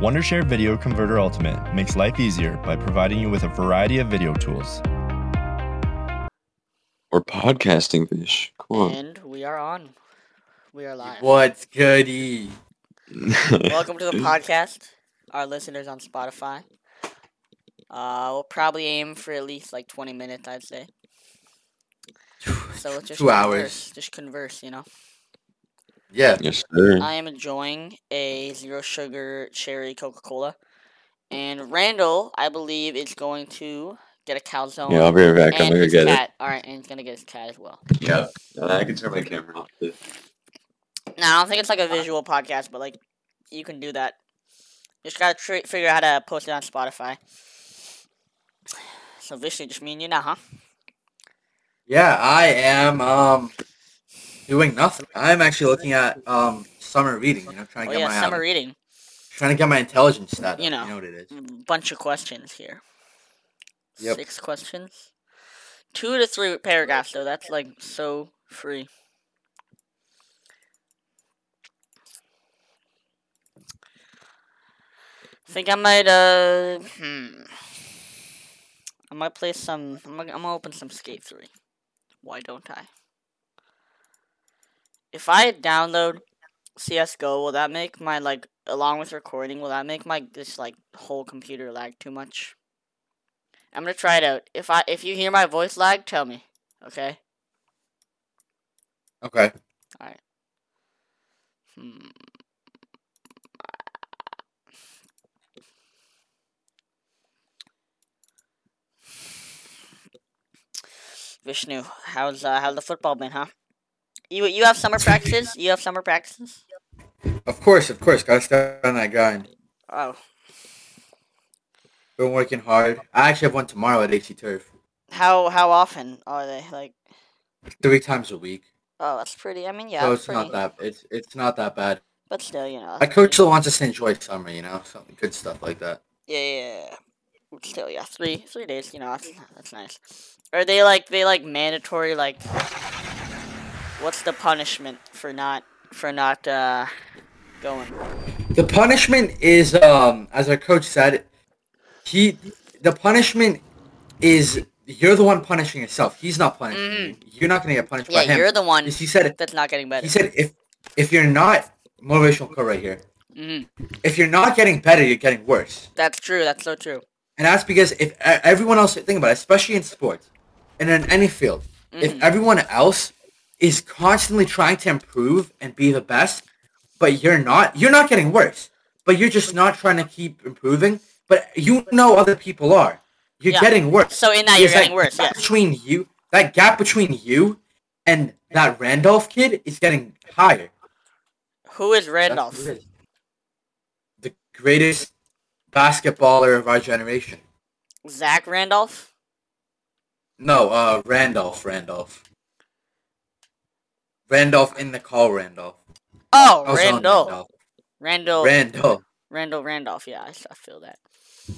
Wondershare Video Converter Ultimate makes life easier by providing you with a variety of video tools. We're podcasting, Vish. Come on. And we are on. We are live. What's goody? Welcome to the podcast, our listeners on Spotify. We'll probably aim for at least like 20 minutes, I'd say. So let's just 2 hours. Just converse, you know? Yeah. Yes, sir. I am enjoying a zero sugar cherry Coca-Cola. And Randall, I believe, is going to get a calzone. Yeah, I'll be right back. I'm going to get cat. It. All right, and he's going to get his cat as well. Yeah. I can turn my camera off, too. No, I don't think it's like a visual podcast, but like you can do that. Just gotta figure out how to post it on Spotify. So Vishnu, just me and you now, huh? Yeah, I am doing nothing. I'm actually looking at summer reading. You know, trying to get my summer reading. Trying to get my intelligence stat. You know, what it is. Bunch of questions here. Yep. 6 questions. 2 to 3 paragraphs though. That's like so free. I think I might, I might play some, I'm gonna open some Skate 3. Why don't I? If I download CSGO, will that make my, like, along with recording, will that make my, this, like, whole computer lag too much? I'm gonna try it out. If you hear my voice lag, tell me, okay? Okay. Alright. Vishnu, how's the football been, huh? You have summer practices? You have summer practices? Of course. Gotta start on that grind. Oh. Been working hard. I actually have one tomorrow at AC Turf. How often are they? Like 3 times a week. Oh, that's pretty. I mean, yeah. So it's not that bad. But still, you know. My coach still wants us to enjoy summer, you know, something good stuff like that. Yeah. Still, yeah, three days, you know, that's nice. Are they, like mandatory, like, what's the punishment for not going? The punishment is, as our coach said, the punishment is, you're the one punishing yourself. He's not punishing you. You're not going to get punished by him. Yeah, you're the one he said, that's not getting better. He said, if you're not, motivational quote right here, if you're not getting better, you're getting worse. That's true, that's so true. And that's because if everyone else, think about it, especially in sports and in any field, if everyone else is constantly trying to improve and be the best, but you're not getting worse, but you're just not trying to keep improving, but you know other people are. You're getting worse. So in that, you're getting worse, yeah. That gap between you and that Randolph kid is getting higher. Who is Randolph? Who is. The greatest basketballer of our generation. Zach Randolph? No, Randolph. Randolph in the call, Randolph. Oh, Randolph, yeah, I feel that.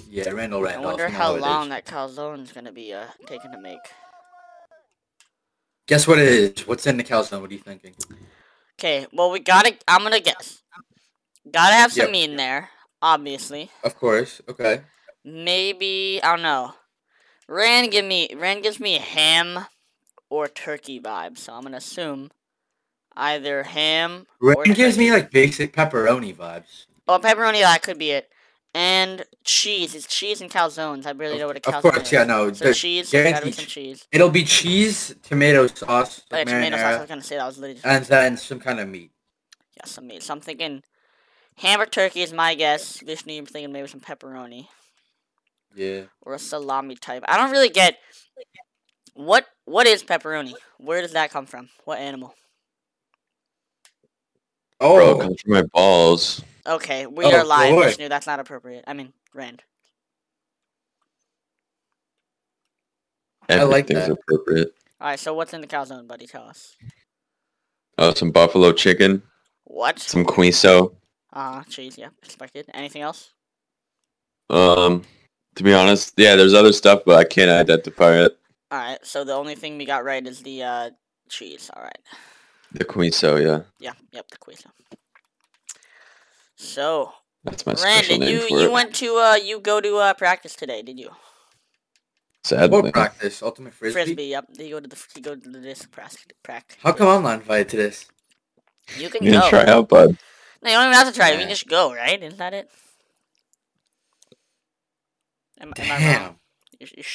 Yeah, Randolph. I wonder how long that calzone's gonna be taking to make. Guess what it is. What's in the calzone? What are you thinking? Okay, well, I'm gonna guess. Gotta have some meat in there. Obviously. Of course. Okay. Maybe, I don't know. Rand gives me ham or turkey vibes, so I'm gonna assume either ham or turkey. Rand gives me like basic pepperoni vibes. Oh, pepperoni, that could be it. And cheese. It's cheese and calzones. I really know what a calzone is. Of course, yeah, no. So cheese, there's gotta be some cheese. It'll be cheese, tomato sauce, marinara. Tomato sauce, I was gonna say that was literally just... And then some kind of meat. Yeah, some meat. So I'm thinking... Ham or turkey is my guess. Vishnu, you're thinking maybe some pepperoni. Yeah. Or a salami type. I don't really get... What is pepperoni? Where does that come from? What animal? Oh, bro, it comes from my balls. Okay, we are live, boy. Vishnu. That's not appropriate. I mean, Rand. I like that. Appropriate. Alright, so what's in the calzone, buddy? Tell us. Oh, some buffalo chicken. What? Some queso. Cheese, yeah, expected. Anything else? To be honest, yeah, there's other stuff, but I can't identify it. Alright, so the only thing we got right is the, cheese, alright. The queso, yeah. Yeah, yep, the queso. So, That's my special name for it. Rand, you go to practice today, did you? Sadly. What practice? Ultimate Frisbee? Frisbee, yep. You go to this practice. How come I'm not invited to this? You can go. You can try out, bud. No, you don't even have to try it. You can just go, right? Isn't that it? Am I wrong?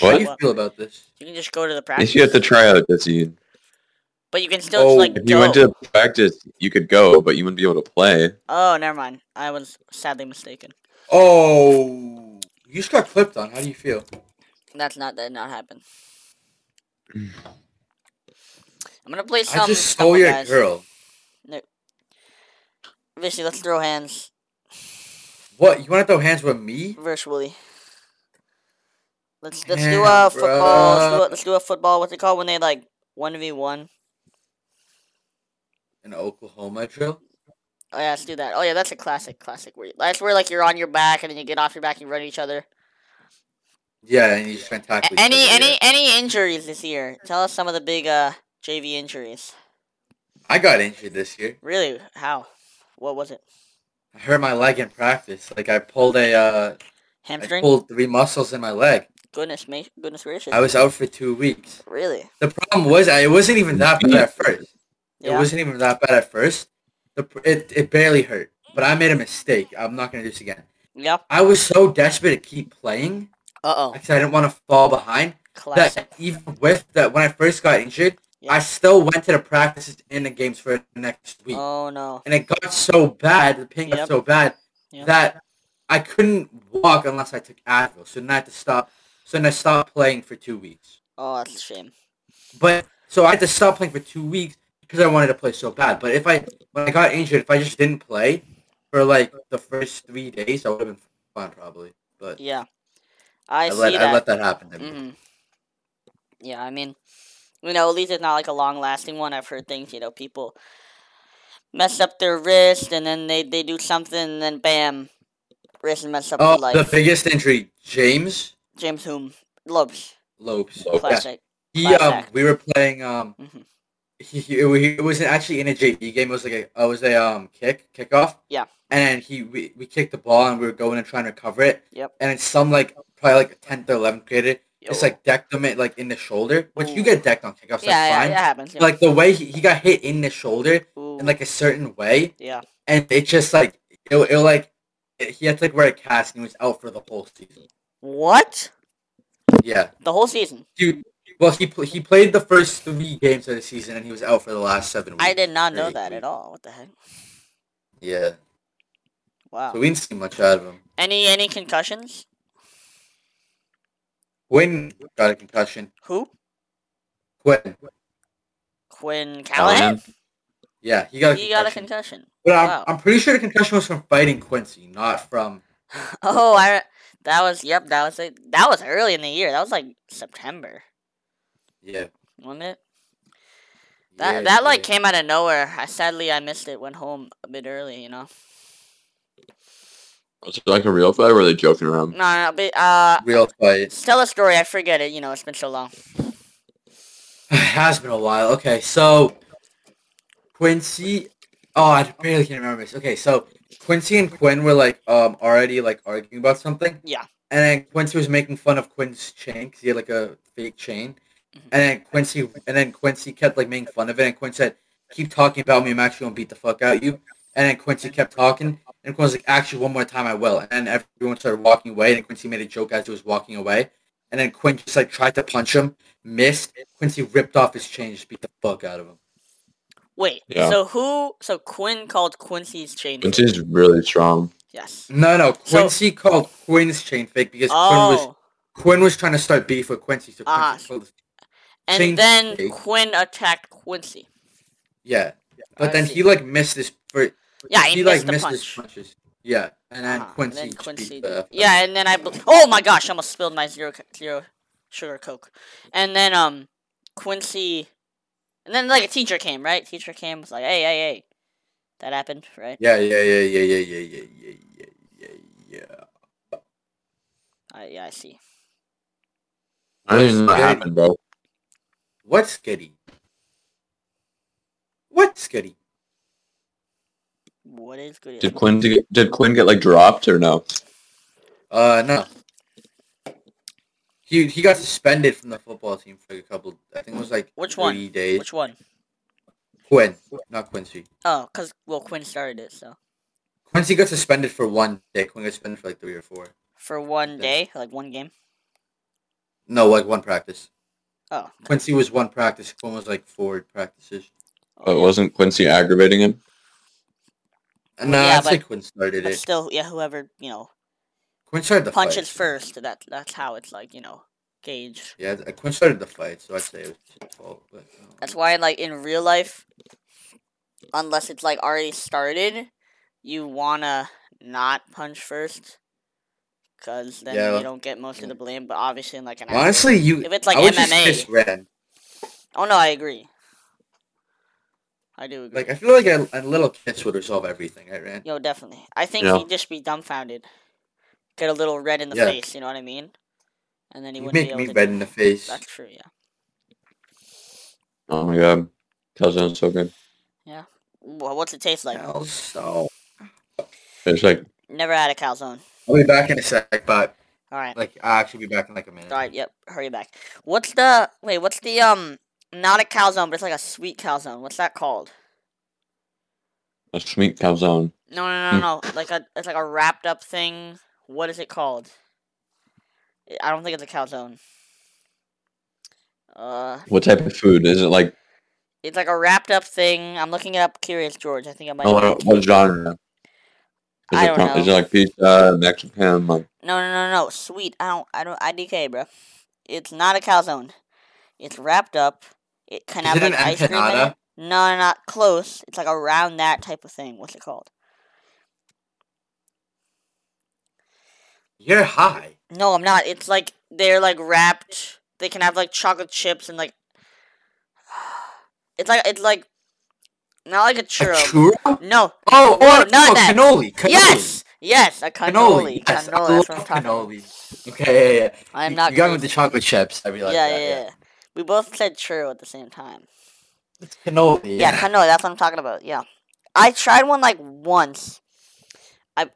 What do you feel about this? You can just go to the practice. At least you have to try out, Jesse. But you can still go. If you went to practice, you could go, but you wouldn't be able to play. Oh, never mind. I was sadly mistaken. Oh, you just got clipped on. How do you feel? That did not happen. I'm gonna play some. I just stole your guys. Girl. No. Vishnu, let's throw hands. What? You want to throw hands with me? Virtually. Let's do a football. Let's do a football. What's it called when they 1v1? An Oklahoma drill. Oh yeah, let's do that. Oh yeah, that's a classic. That's where you're on your back and then you get off your back and you run at each other. Yeah, and you just went tackle. Any injuries this year? Tell us some of the big JV injuries. I got injured this year. Really? How? What was it? I hurt my leg in practice. I pulled a hamstring. I pulled 3 muscles in my leg. Goodness gracious. I was out for 2 weeks. Really? The problem was it wasn't even that bad at first. Yeah. It wasn't even that bad at first. It barely hurt, but I made a mistake. I'm not gonna do this again. Yep. I was so desperate to keep playing. Because I didn't want to fall behind. Classic. That even with that, when I first got injured, I still went to the practices and the games for the next week. Oh no! And it got so bad, the pain got so bad that I couldn't walk unless I took Advil. So then I had to stop. So then I stopped playing for 2 weeks. Oh, that's a shame. But so I had to stop playing for 2 weeks because I wanted to play so bad. But when I got injured, if I just didn't play for the first 3 days, I would have been fine probably. But yeah. I let that happen to me. Mm-hmm. Yeah, I mean, at least it's not a long-lasting one. I've heard things, people mess up their wrist, and then they do something, and then bam, wrist and mess up their life. The biggest injury, James. James whom? Lopes. Classic. Yeah. We were playing, mm-hmm. It wasn't actually in a JV game. It was kickoff. Yeah. And we kicked the ball, and we were going and trying to recover it. Yep. And it's some, probably a 10th or 11th grader. Yo. It's decked him in the shoulder, which you get decked on kickoffs. Yeah, that's fine. Yeah, it happens. Yeah. The way he got hit in the shoulder in a certain way. Yeah. And it just he had to wear a cast and he was out for the whole season. What? Yeah. The whole season. Dude, well, he played the first 3 games of the season and he was out for the last 7 weeks. I did not know that at all. What the heck? Yeah. Wow. So we didn't see much out of him. Any concussions? Quinn got a concussion. Who? Quinn. Quinn Callahan? Yeah, he got a concussion. But I'm pretty sure the concussion was from fighting Quincy, not from... Oh, that was early in the year. That was September. Yeah. Wasn't it? That came out of nowhere. I missed it. Went home a bit early, Was it a real fight or were they joking around? No, but, real fight. Tell a story. I forget it. It's been so long. It has been a while. Okay, so Quincy... Oh, I barely can remember this. Okay, so Quincy and Quinn were, already, arguing about something. Yeah. And then Quincy was making fun of Quinn's chain because he had, a fake chain. Mm-hmm. And then Quincy kept, making fun of it. And Quinn said, keep talking about me. I'm actually going to beat the fuck out of you. And then Quincy kept talking. And Quincy was actually, one more time I will. And then everyone started walking away. And Quincy made a joke as he was walking away. And then Quinn just, tried to punch him. Missed. Quincy ripped off his chain and just beat the fuck out of him. Wait, so Quinn called Quincy's chain fake. Quincy's really strong. Yes. No, Quincy called Quinn's chain fake because Quinn was trying to start beef with Quincy. So Quincy called his chain and then fake. Quinn attacked Quincy. Yeah. But then he, missed his... Yeah, he missed the punch. His punches. Yeah, and then Quincy. Yeah, and then oh my gosh, I almost spilled my zero sugar Coke. And then Quincy, and then a teacher came, right? Teacher came, was like, hey, that happened, right? Yeah. I see. I didn't even know what happened, bro. What's Skitty? What Quinn is good. Did Quinn get like dropped or no? No. He got suspended from the football team for like a couple. I think it was like 3 days. Which one? Quinn, not Quincy. Oh, cause Quinn started it, so. Quincy got suspended for 1 day. Quinn got suspended for like 3 or 4. For 1 day, like 1 game. No, like 1 practice. Oh. Quincy was 1 practice. Quinn was like 4 practices. But wasn't Quincy aggravating him? No, yeah, I'd say Quinn started it. Still, yeah, whoever, you know. Quinn started the fight. Punches first. That's how it's like, you know, gauge. Yeah, Quinn started the fight, so I'd say it was his fault. But, no. That's why, like, in real life, unless it's like already started, you wanna not punch first, because then you don't get most of the blame. But obviously, in like an if it's like MMA. Oh no, I agree. I do agree. Like, I feel like a little kiss would resolve everything, right, Rand? Yo, definitely. I think he'd just be dumbfounded. Get a little red in the face, you know what I mean? And then he wouldn't be able to... make me red in the face. That's true, yeah. Oh my god. Calzone's so good. Yeah. Well, what's it taste like? Calzone. It's like... Never had a calzone. I'll be back in a sec, but... Alright. Like, I'll actually be back in like a minute. Alright, yep. Hurry back. What's the Not a calzone, but it's like a sweet calzone. What's that called? A sweet calzone. No. It's like a wrapped up thing. What is it called? I don't think it's a calzone. What type of food is it like? It's like a wrapped up thing. I'm looking it up. Curious George. I think I might. What genre? I don't know. Is it like pizza, Mexican? Like... No. Sweet. I don't. IDK, bro. It's not a calzone. It's wrapped up. It can have like ice cream in it. No, not close. It's like around that type of thing. What's it called? You're high. No, I'm not. It's like they're like wrapped. They can have like chocolate chips and like. It's like not like a churro. A churro? No. Oh, no, not that. Cannoli. Yes, a cannoli. Yes, I love cannoli. Okay, yeah. I'm not. You're going with the chocolate chips. I realize that. Yeah. We both said churro at the same time. It's cannoli. Yeah, cannoli. That's what I'm talking about. Yeah, I tried one like once. I'm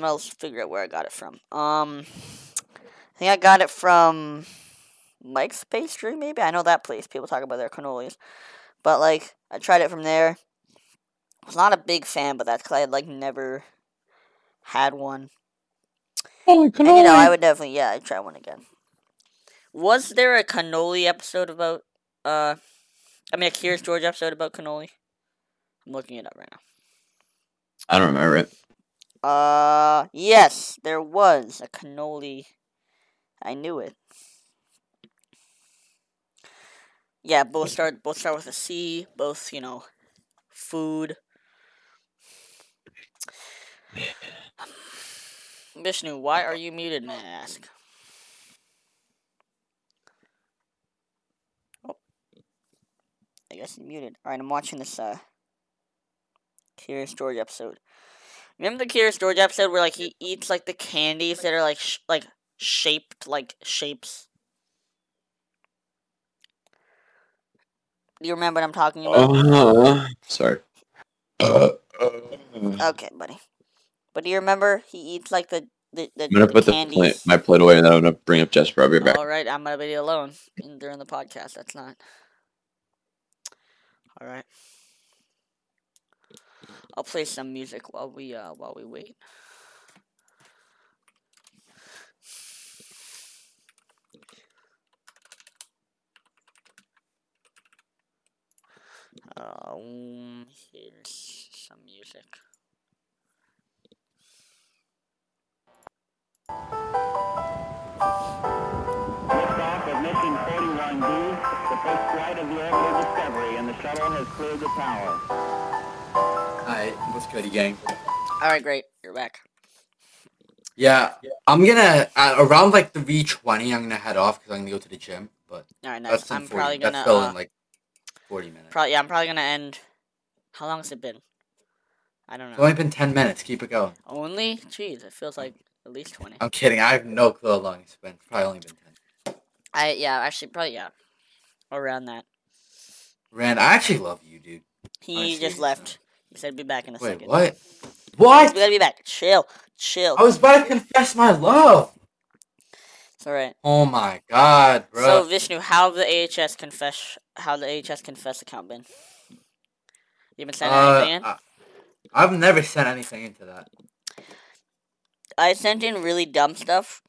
gonna figure out where I got it from. I think I got it from Mike's Pastry. Maybe I know that place. People talk about their cannolis, but like I tried it from there. I was not a big fan, but that's because I had like never had one. Oh, cannoli! And, you know, I would definitely I'd try one again. Was there a cannoli episode about, a Curious George episode about cannoli? I'm looking it up right now. I don't remember it. Yes, there was a cannoli. I knew it. Yeah, both start with a C, both, you know, food. Vishnu, why are you muted, may I ask? I guess I'm muted. Alright, I'm watching this, Curious George episode. Remember the Curious George episode where, like, he eats, like, the candies that are, like, shaped, like, shapes? Do you remember what I'm talking about? Sorry. Okay, buddy. But do you remember he eats, like, the I'm going to put my plate away, and I'm going to bring up Jasper. I'll be back. Alright, I'm going to be alone during the podcast. That's not... All right. I'll play some music while we wait. Here's some music. Liftoff of mission 41B, the first flight of the Orbital Discovery, and the shuttle has cleared the tower. Alright, what's good, gang? Alright, great. You're back. Yeah, I'm gonna, around like 3:20, I'm gonna head off because I'm gonna go to the gym, but alright, nice. That's in like 40 minutes. I'm probably gonna end. How long has it been? I don't know. It's only been 10 minutes. Keep it going. Only? Jeez, it feels like at least 20. I'm kidding. I have no clue how long it's been. It's probably only been 10. Around that. Rand, I actually love you, dude. He just left. He said be back in a second. Wait, what? What? We gotta be back. Chill. I was about to confess my love. It's alright. Oh my god, bro. So Vishnu, how the AHS confess account been? You been sending anything in? I've never sent anything into that. I sent in really dumb stuff.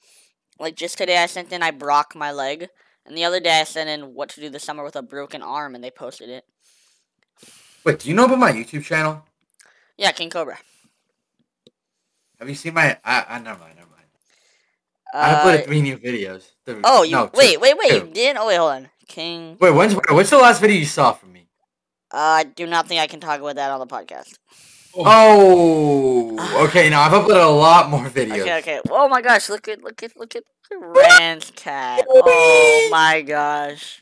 Like just today I sent in I broke my leg. And the other day I sent in what to do this summer with a broken arm and they posted it. Wait, do you know about my YouTube channel? Yeah, King Cobra. Have you seen my... Never mind. I uploaded 3 new videos. Wait, 2. You did? Oh, wait, hold on. King... Wait, when's the last video you saw from me? I do not think I can talk about that on the podcast. Oh, okay, now I've uploaded a lot more videos. Okay. Oh my gosh, look at Rand's cat. Oh my gosh.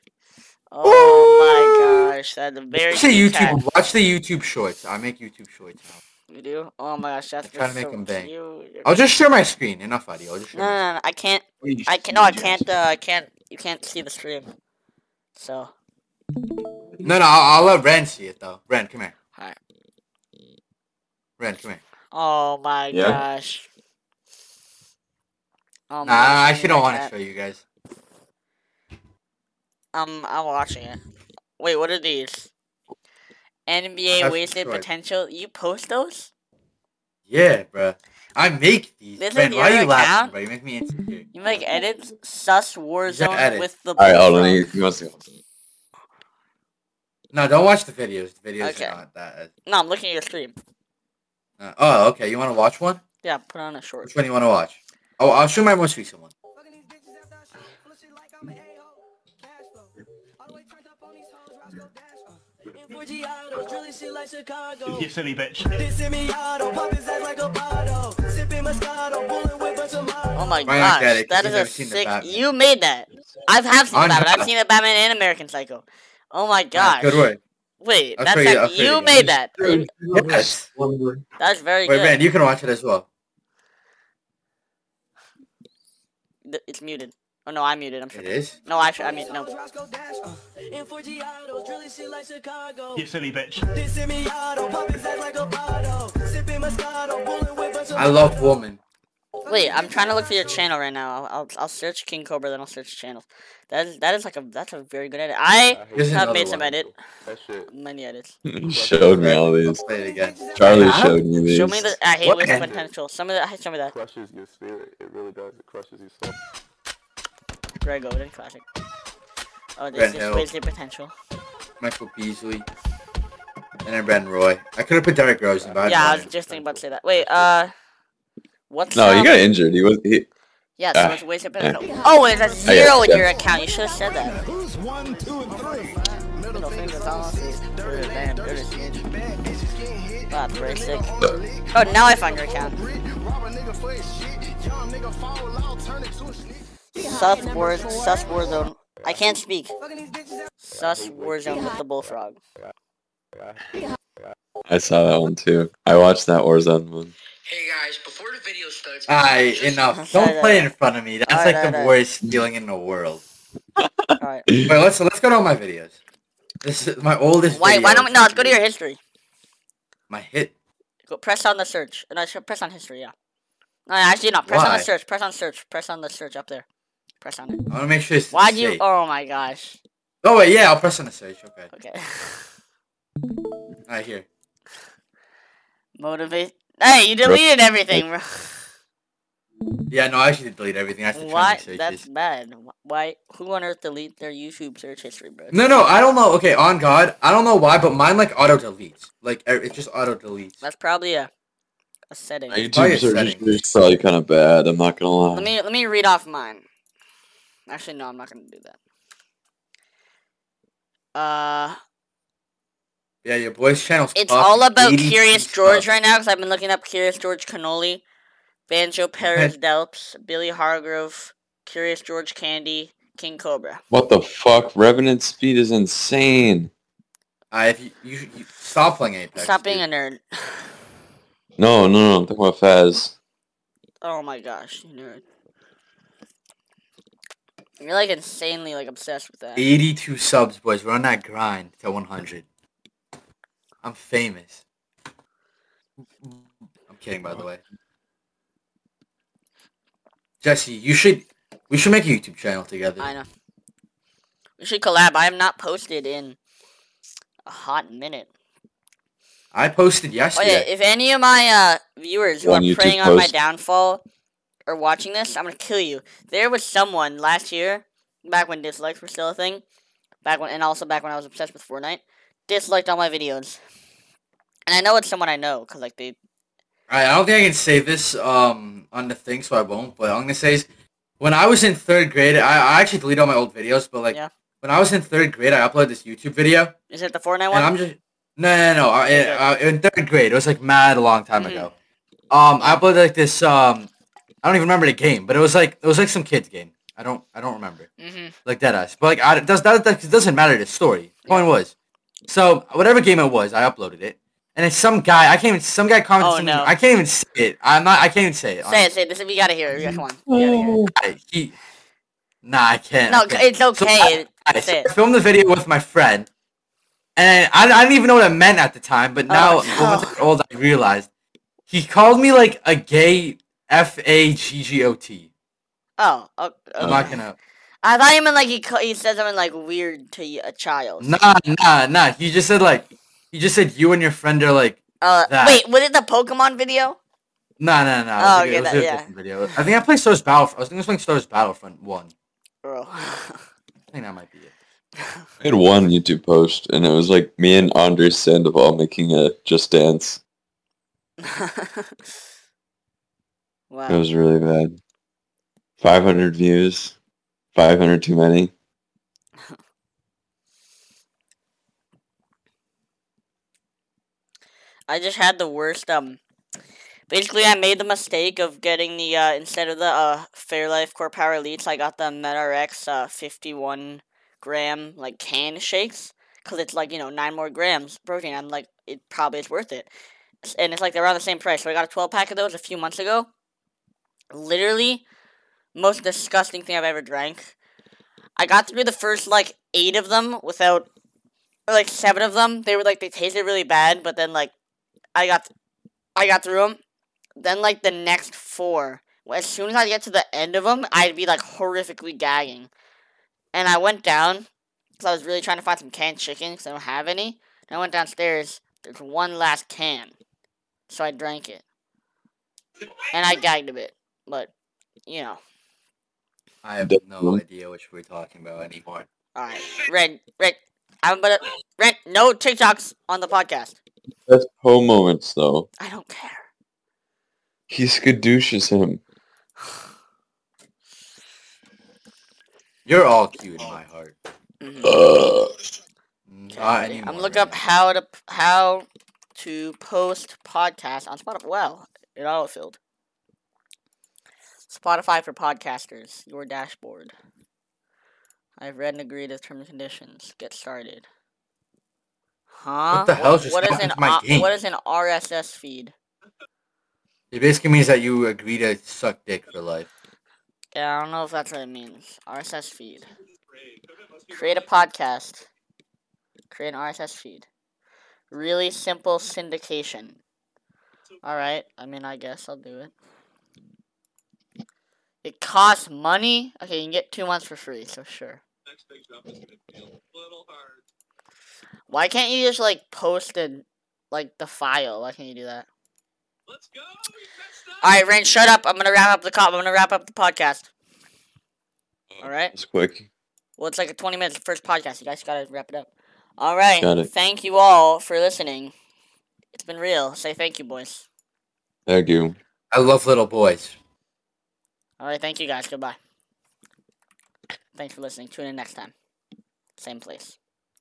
Oh my gosh, that's a very cute cat. Watch the YouTube shorts. I make YouTube shorts now. You do? Oh my gosh, that's trying to make them bang. Cute. I'll just share my screen. Enough audio. No, I can't. I can't. You can't see the stream. So. No, I'll let Rand see it though. Rand, come here. All right. Oh my gosh. Oh my I actually don't want to show you guys. I'm watching it. Wait, what are these? NBA Wasted Potential. You post those? Yeah, bro. I make these. Man, why are you laughing, bro? You make me insecure. You make edits? Sus Warzone with the... Alright, hold on. You want to see? No, don't watch the videos. The videos are not that... No, I'm looking at your stream. Oh, okay. You want to watch one? Yeah, put on a short. Which one do you want to watch? Oh, I'll show my most recent one. You silly bitch. Oh my gosh, that is a sick... You made that. I've seen the Batman and American Psycho. Oh my gosh. Good work. Wait, you made that. Yes. That's very good. Wait, man, you can watch it as well. It's muted. Oh, no, I'm muted. I'm sure. It is? No, actually, I mean, no. You silly bitch. I love woman. Wait, I'm trying to look for your channel right now. I'll search King Cobra, then I'll search channel. That's a very good edit. I have made some edit. Many edits. Showed me all these. Play it again. Charlie showed me these. Show me the I hate wasted potential. Show me that. It crushes your spirit. It really does. It crushes your soul. Greg Oden, classic. Oh, this is wasted potential. Michael Beasley. And then Ben Roy. I could have put Derek Rose in. Yeah, I was just thinking about to say that. Wait, he got injured. He was. Yeah, so much wasted potential. Yeah. Oh, it's a 0 in your account. You should have said that. Who's 1, 2, and 3? Middle fingers all these dirty, damn dirty. Wow, that's very sick. Oh, now I find your account. Sus Warzone. I can't speak. Sus Warzone with the bullfrog. I saw that one too. I watched that Warzone one. Hey guys, before the video starts... Alright, enough. Don't play in front of me. That's the worst feeling in the world. Alright. Wait, let's go to all my videos. This is my oldest video. Why don't we... No, let's go to your history. My hit? Go press on the search. No, press on history, yeah. No, actually, no. Press on the search. Press on the search up there. Press on it. I want to make sure it's... Why'd you... Oh my gosh. Oh wait, yeah, I'll press on the search. Okay. Alright, here. Motivate... Hey, you deleted everything, bro. Yeah, no, I actually deleted everything. I what? That's bad. Why? Who on earth delete their YouTube search history, bro? No, I don't know. Okay, on God, I don't know why, but mine, auto deletes. It just auto deletes. That's probably a setting. YouTube search history is probably kind of bad, I'm not gonna lie. Let me read off mine. Actually, no, I'm not gonna do that. Yeah, your boy's channel's it's all about Curious George right now, because I've been looking up Curious George Cannoli, Banjo Perez Delps, Billy Hargrove, Curious George Candy, King Cobra. What the fuck? Revenant speed is insane. You stop playing Apex. Stop being a nerd. No, I'm talking about Faz. Oh my gosh, you nerd. You're insanely obsessed with that. 82 subs, boys. We're on that grind to 100. I'm famous. I'm kidding, by the way. Jesse, you should... We should make a YouTube channel together. I know. We should collab. I have not posted in a hot minute. I posted yesterday. Oh, yeah. If any of my viewers who are preying on my downfall are watching this, I'm going to kill you. There was someone last year, back when dislikes were still a thing, and also back when I was obsessed with Fortnite, disliked all my videos. And I know it's someone I know, because, like, they... Alright, I don't think I can say this on the thing, so I won't, but all I'm going to say is, when I was in 3rd grade, I actually deleted all my old videos, but, like, yeah. When I was in 3rd grade, I uploaded this YouTube video. Is it the Fortnite one? And I'm just... No. In 3rd grade, it was, like, mad a long time ago. I uploaded, like, this, I don't even remember the game, but it was, like, some kid's game. I don't remember. Like, Deadass. But, like, it doesn't matter the story. The point was, so, whatever game it was, I uploaded it. And it's some guy, some guy commented something. I can't even say it. I can't even say it. Say it. We gotta hear it. Yeah, come on. I can't. No, it's okay. So I filmed the video with my friend. And I didn't even know what it meant at the time, but now, once I got old, I realized. He called me, like, a gay F-A-G-G-O-T. Oh, okay. I'm not gonna... I thought he meant, like, he said something, like, weird to a child. Nah. He just said you and your friend are like that. Wait, was it the Pokemon video? No. Oh, okay, it was a different video. I think I played Star Wars Battlefront. I was playing Star Wars Battlefront 1. Bro. I think that might be it. I had one YouTube post, and it was like me and Andre Sandoval making a Just Dance. Wow. It was really bad. 500 views. 500 too many. I just had the worst, basically I made the mistake of getting the, instead of the, Fairlife Core Power Elites, I got the MetaRx, 51 gram, like, can shakes, cause it's, like, 9 more grams protein. I'm like, it probably is worth it, and it's, like, they're around the same price, so I got a 12 pack of those a few months ago. Literally, most disgusting thing I've ever drank. I got through the first, 8 of them without, or, 7 of them, they were, they tasted really bad, but then, I got through them. Then, the next 4, as soon as I get to the end of them, I'd be, horrifically gagging. And I went down, because I was really trying to find some canned chicken, because I don't have any. And I went downstairs, there's one last can. So I drank it. And I gagged a bit. But, I have no idea what we're talking about anymore. Alright, Red, I'm gonna... Red, no TikToks on the podcast. That's Poe moments, though. I don't care. He skadooches him. You're all cute in my heart. Not anymore. I'm looking up how to post podcasts on Spotify. Wow, it auto-filled. Spotify for Podcasters, your dashboard. I've read and agreed to terms and conditions. Get started. Huh? What the hell is What is an RSS feed? It basically means that you agree to suck dick for life. Yeah, I don't know if that's what it means. RSS feed. Create a podcast. Create an RSS feed. Really simple syndication. Alright, I guess I'll do it. It costs money? Okay, you can get 2 months for free, so sure. Why can't you just, post it, the file? Why can't you do that? Let's go! Alright, Rand, shut up. I'm gonna wrap up the podcast. Alright? It's quick. Well, it's 20 minutes, the first podcast. You guys gotta wrap it up. Alright, thank you all for listening. It's been real. Say thank you, boys. Thank you. I love little boys. Alright, thank you guys. Goodbye. Thanks for listening. Tune in next time. Same place.